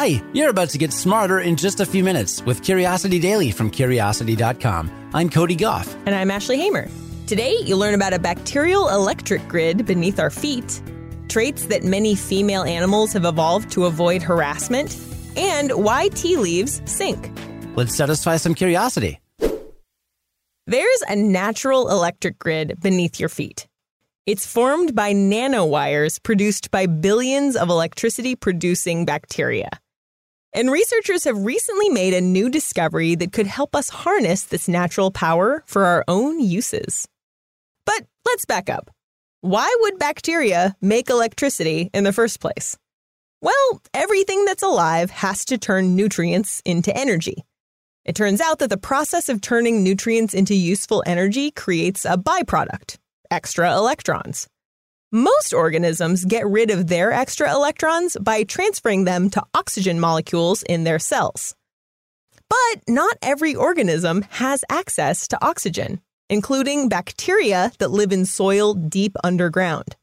Hi, you're about to get smarter in just a few minutes with Curiosity Daily from Curiosity.com. I'm Cody Gough. And I'm Ashley Hamer. Today, you'll learn about a bacterial electric grid beneath our feet, traits that many female animals have evolved to avoid harassment, and why tea leaves sink. Let's satisfy some curiosity. There's a natural electric grid beneath your feet. It's formed by nanowires produced by billions of electricity-producing bacteria. And researchers have recently made a new discovery that could help us harness this natural power for our own uses. But let's back up. Why would bacteria make electricity in the first place? Well, everything that's alive has to turn nutrients into energy. It turns out that the process of turning nutrients into useful energy creates a byproduct, extra electrons. Most organisms get rid of their extra electrons by transferring them to oxygen molecules in their cells. But not every organism has access to oxygen, including bacteria that live in soil deep underground.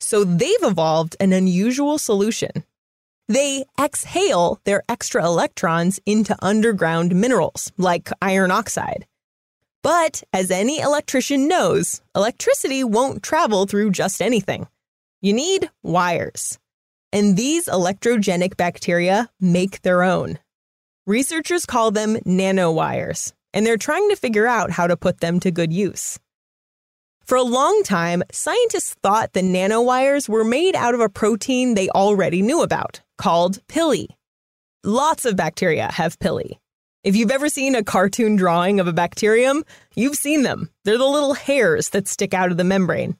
So they've evolved an unusual solution. They exhale their extra electrons into underground minerals, like iron oxide. But as any electrician knows, electricity won't travel through just anything. You need wires. And these electrogenic bacteria make their own. Researchers call them nanowires, and they're trying to figure out how to put them to good use. For a long time, scientists thought the nanowires were made out of a protein they already knew about, called pili. Lots of bacteria have pili. If you've ever seen a cartoon drawing of a bacterium, you've seen them. They're the little hairs that stick out of the membrane.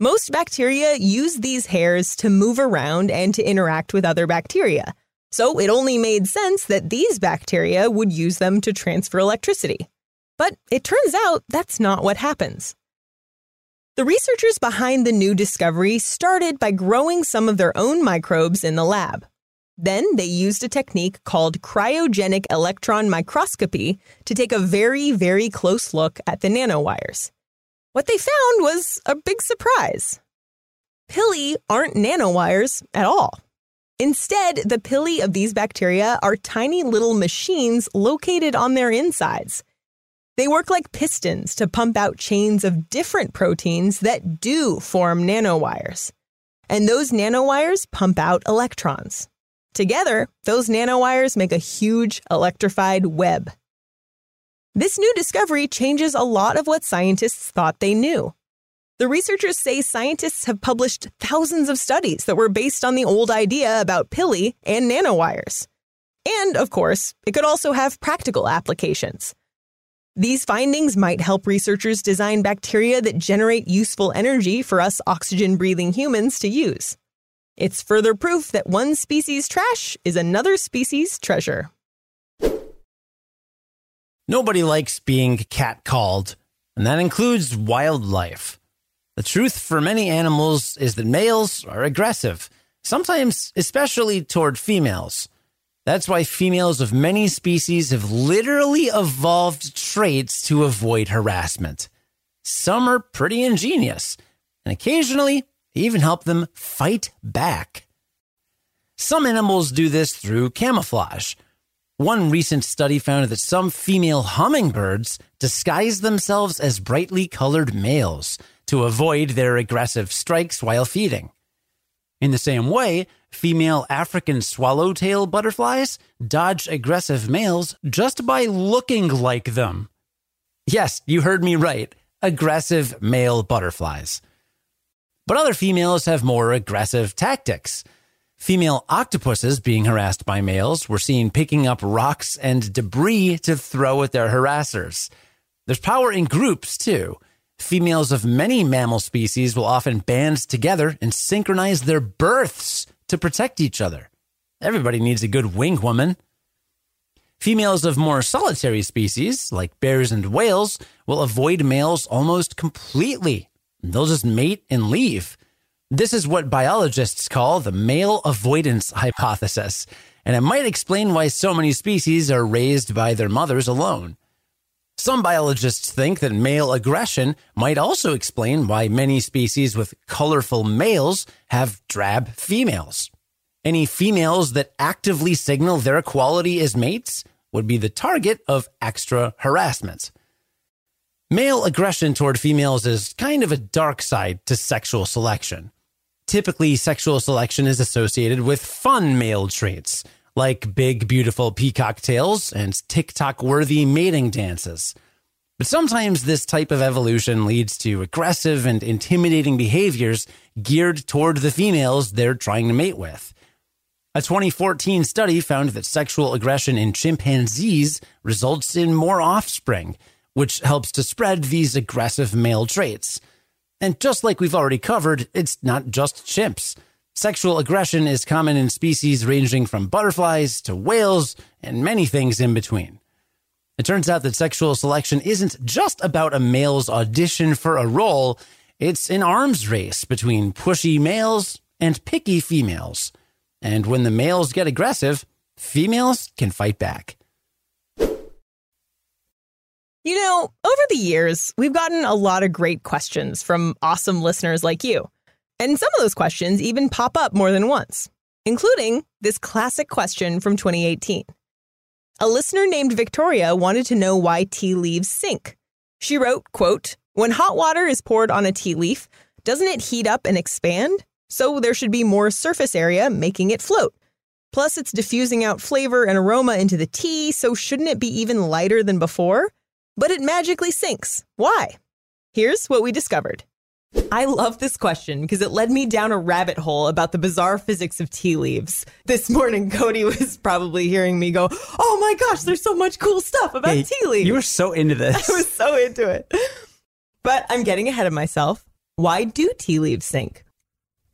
Most bacteria use these hairs to move around and to interact with other bacteria. So it only made sense that these bacteria would use them to transfer electricity. But it turns out that's not what happens. The researchers behind the new discovery started by growing some of their own microbes in the lab. Then they used a technique called cryogenic electron microscopy to take a very, very close look at the nanowires. What they found was a big surprise. Pili aren't nanowires at all. Instead, the pili of these bacteria are tiny little machines located on their insides. They work like pistons to pump out chains of different proteins that do form nanowires. And those nanowires pump out electrons. Together, those nanowires make a huge electrified web. This new discovery changes a lot of what scientists thought they knew. The researchers say scientists have published thousands of studies that were based on the old idea about pili and nanowires. And, of course, it could also have practical applications. These findings might help researchers design bacteria that generate useful energy for us oxygen-breathing humans to use. It's further proof that one species' trash is another species' treasure. Nobody likes being catcalled, and that includes wildlife. The truth for many animals is that males are aggressive, sometimes especially toward females. That's why females of many species have literally evolved traits to avoid harassment. Some are pretty ingenious, and occasionally even help them fight back. Some animals do this through camouflage. One recent study found that some female hummingbirds disguise themselves as brightly colored males to avoid their aggressive strikes while feeding. In the same way, female African swallowtail butterflies dodge aggressive males just by looking like them. Yes, you heard me right. Aggressive male butterflies. But other females have more aggressive tactics. Female octopuses being harassed by males were seen picking up rocks and debris to throw at their harassers. There's power in groups, too. Females of many mammal species will often band together and synchronize their births to protect each other. Everybody needs a good wing woman. Females of more solitary species, like bears and whales, will avoid males almost completely. They'll just mate and leave. This is what biologists call the male avoidance hypothesis, and it might explain why so many species are raised by their mothers alone. Some biologists think that male aggression might also explain why many species with colorful males have drab females. Any females that actively signal their equality as mates would be the target of extra harassment. Male aggression toward females is kind of a dark side to sexual selection. Typically, sexual selection is associated with fun male traits, like big, beautiful peacock tails and TikTok-worthy mating dances. But sometimes this type of evolution leads to aggressive and intimidating behaviors geared toward the females they're trying to mate with. A 2014 study found that sexual aggression in chimpanzees results in more offspring, which helps to spread these aggressive male traits. And just like we've already covered, it's not just chimps. Sexual aggression is common in species ranging from butterflies to whales and many things in between. It turns out that sexual selection isn't just about a male's audition for a role. It's an arms race between pushy males and picky females. And when the males get aggressive, females can fight back. You know, over the years, we've gotten a lot of great questions from awesome listeners like you. And some of those questions even pop up more than once, including this classic question from 2018. A listener named Victoria wanted to know why tea leaves sink. She wrote, quote, "When hot water is poured on a tea leaf, doesn't it heat up and expand? So there should be more surface area making it float. Plus, it's diffusing out flavor and aroma into the tea, so shouldn't it be even lighter than before? But it magically sinks. Why?" Here's what we discovered. I love this question because it led me down a rabbit hole about the bizarre physics of tea leaves. This morning, Cody was probably hearing me go, "Oh my gosh, there's so much cool stuff about tea leaves." You were so into this. I was so into it. But I'm getting ahead of myself. Why do tea leaves sink?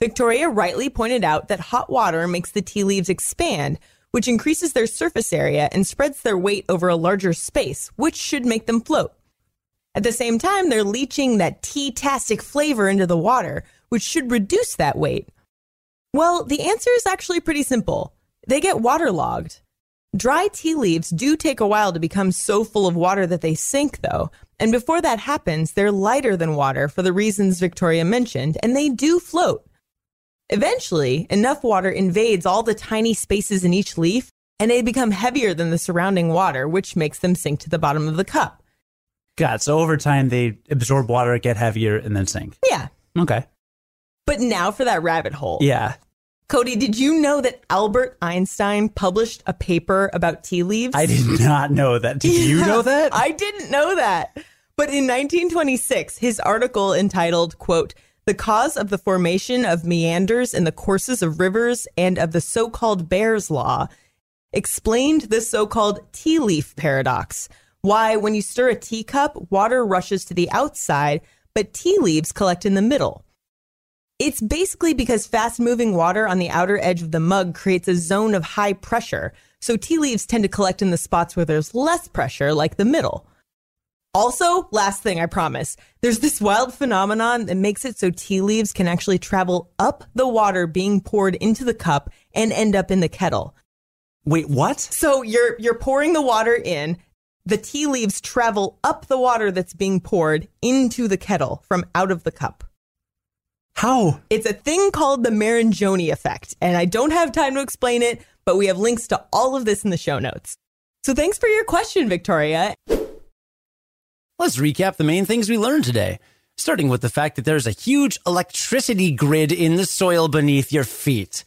Victoria rightly pointed out that hot water makes the tea leaves expand, which increases their surface area and spreads their weight over a larger space, which should make them float. At the same time, they're leaching that tea-tastic flavor into the water, which should reduce that weight. Well, the answer is actually pretty simple. They get waterlogged. Dry tea leaves do take a while to become so full of water that they sink, though, and before that happens, they're lighter than water for the reasons Victoria mentioned, and they do float. Eventually, enough water invades all the tiny spaces in each leaf, and they become heavier than the surrounding water, which makes them sink to the bottom of the cup. God, so over time, they absorb water, get heavier, and then sink. Yeah. Okay. But now for that rabbit hole. Yeah. Cody, did you know that Albert Einstein published a paper about tea leaves? I did not know that. Did you know that? I didn't know that. But in 1926, his article entitled, quote, "The Cause of the Formation of Meanders in the Courses of Rivers and of the So-Called Bear's Law," explained the so-called tea leaf paradox, why when you stir a teacup, water rushes to the outside, but tea leaves collect in the middle. It's basically because fast-moving water on the outer edge of the mug creates a zone of high pressure, so tea leaves tend to collect in the spots where there's less pressure, like the middle. Also, last thing, I promise, there's this wild phenomenon that makes it so tea leaves can actually travel up the water being poured into the cup and end up in the kettle. Wait, what? So you're pouring the water in. The tea leaves travel up the water that's being poured into the kettle from out of the cup. How? It's a thing called the Marangoni effect, and I don't have time to explain it, but we have links to all of this in the show notes. So thanks for your question, Victoria. Let's recap the main things we learned today, starting with the fact that there's a huge electricity grid in the soil beneath your feet.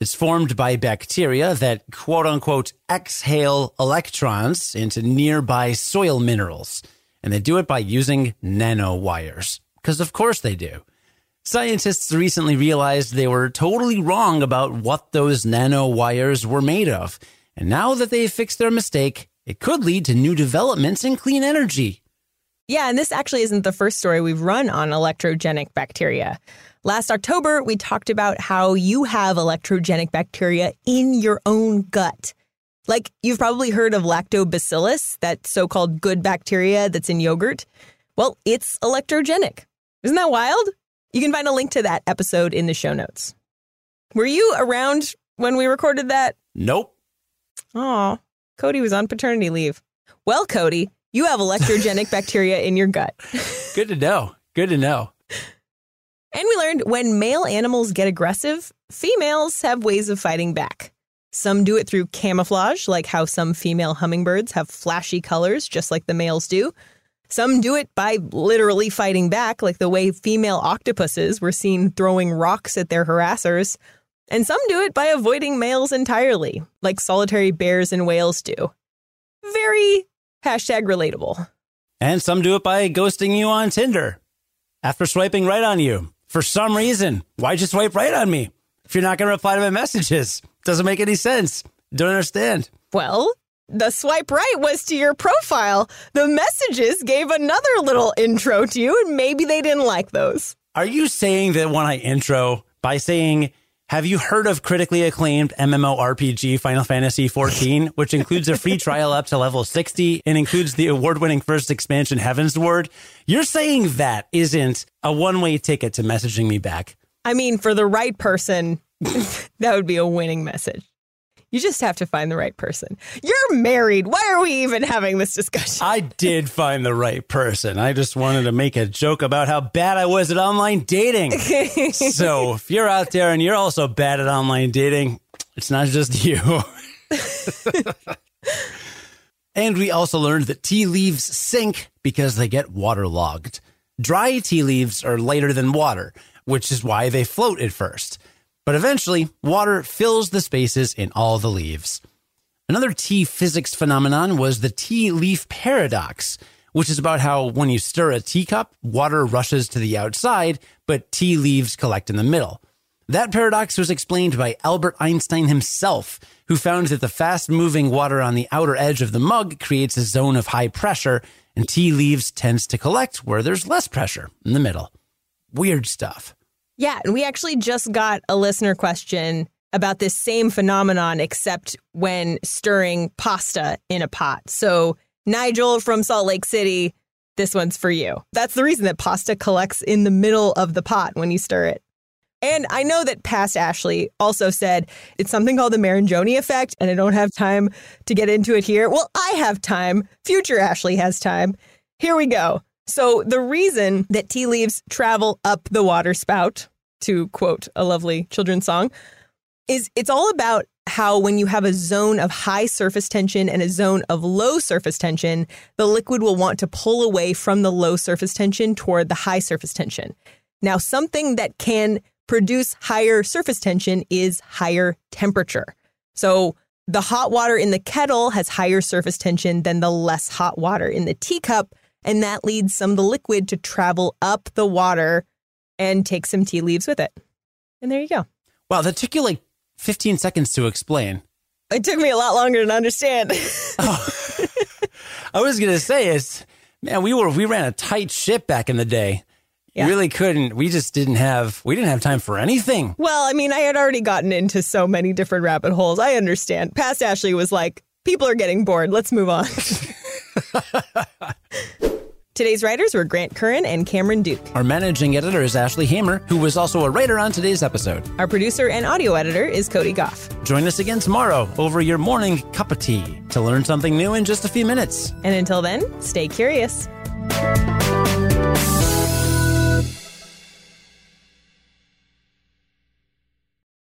It's formed by bacteria that, quote-unquote, exhale electrons into nearby soil minerals, and they do it by using nanowires, because of course they do. Scientists recently realized they were totally wrong about what those nanowires were made of, and now that they've fixed their mistake, it could lead to new developments in clean energy. Yeah, and this actually isn't the first story we've run on electrogenic bacteria. Last October, we talked about how you have electrogenic bacteria in your own gut. Like, you've probably heard of Lactobacillus, that so-called good bacteria that's in yogurt. Well, it's electrogenic. Isn't that wild? You can find a link to that episode in the show notes. Were you around when we recorded that? Nope. Aw, Cody was on paternity leave. Well, Cody, you have electrogenic bacteria in your gut. Good to know. Good to know. And we learned when male animals get aggressive, Females have ways of fighting back. Some do it through camouflage, like how some female hummingbirds have flashy colors, just like the males do. Some do it by literally fighting back, like the way female octopuses were seen throwing rocks at their harassers. And some do it by avoiding males entirely, like solitary bears and whales do. Very #relatable. And some do it by ghosting you on Tinder after swiping right on you. For some reason, why'd you swipe right on me if you're not going to reply to my messages? Doesn't make any sense. Don't understand. Well, the swipe right was to your profile. The messages gave another little intro to you, and maybe they didn't like those. Are you saying that when I intro by saying, have you heard of critically acclaimed MMORPG Final Fantasy XIV, which includes a free trial up to level 60 and includes the award-winning first expansion Heavensward? You're saying that isn't a one-way ticket to messaging me back. I mean, for the right person, that would be a winning message. You just have to find the right person. You're married. Why are we even having this discussion? I did find the right person. I just wanted to make a joke about how bad I was at online dating. So if you're out there and you're also bad at online dating, it's not just you. And we also learned that tea leaves sink because they get waterlogged. Dry tea leaves are lighter than water, which is why they float at first. But eventually, water fills the spaces in all the leaves. Another tea physics phenomenon was the tea leaf paradox, which is about how when you stir a teacup, water rushes to the outside, but tea leaves collect in the middle. That paradox was explained by Albert Einstein himself, who found that the fast-moving water on the outer edge of the mug creates a zone of high pressure, and tea leaves tends to collect where there's less pressure, in the middle. Weird stuff. Yeah, and we actually just got a listener question about this same phenomenon, except when stirring pasta in a pot. So, Nigel from Salt Lake City, this one's for you. That's the reason that pasta collects in the middle of the pot when you stir it. And I know that past Ashley also said it's something called the Marangoni effect, and I don't have time to get into it here. Well, I have time. Future Ashley has time. Here we go. So the reason that tea leaves travel up the water spout, to quote a lovely children's song, is it's all about how when you have a zone of high surface tension and a zone of low surface tension, the liquid will want to pull away from the low surface tension toward the high surface tension. Now, something that can produce higher surface tension is higher temperature. So the hot water in the kettle has higher surface tension than the less hot water in the teacup. And that leads some of the liquid to travel up the water and take some tea leaves with it. And there you go. Wow, that took you like 15 seconds to explain. It took me a lot longer to understand. Oh. I was going to say, man, we ran a tight ship back in the day. Yeah. Really couldn't. We didn't have time for anything. Well, I mean, I had already gotten into so many different rabbit holes. I understand. Past Ashley was like, people are getting bored. Let's move on. Today's writers were Grant Curran and Cameron Duke. Our managing editor is Ashley Hamer, who was also a writer on today's episode. Our producer and audio editor is Cody Gough. Join us again tomorrow over your morning cup of tea to learn something new in just a few minutes. And until then, stay curious.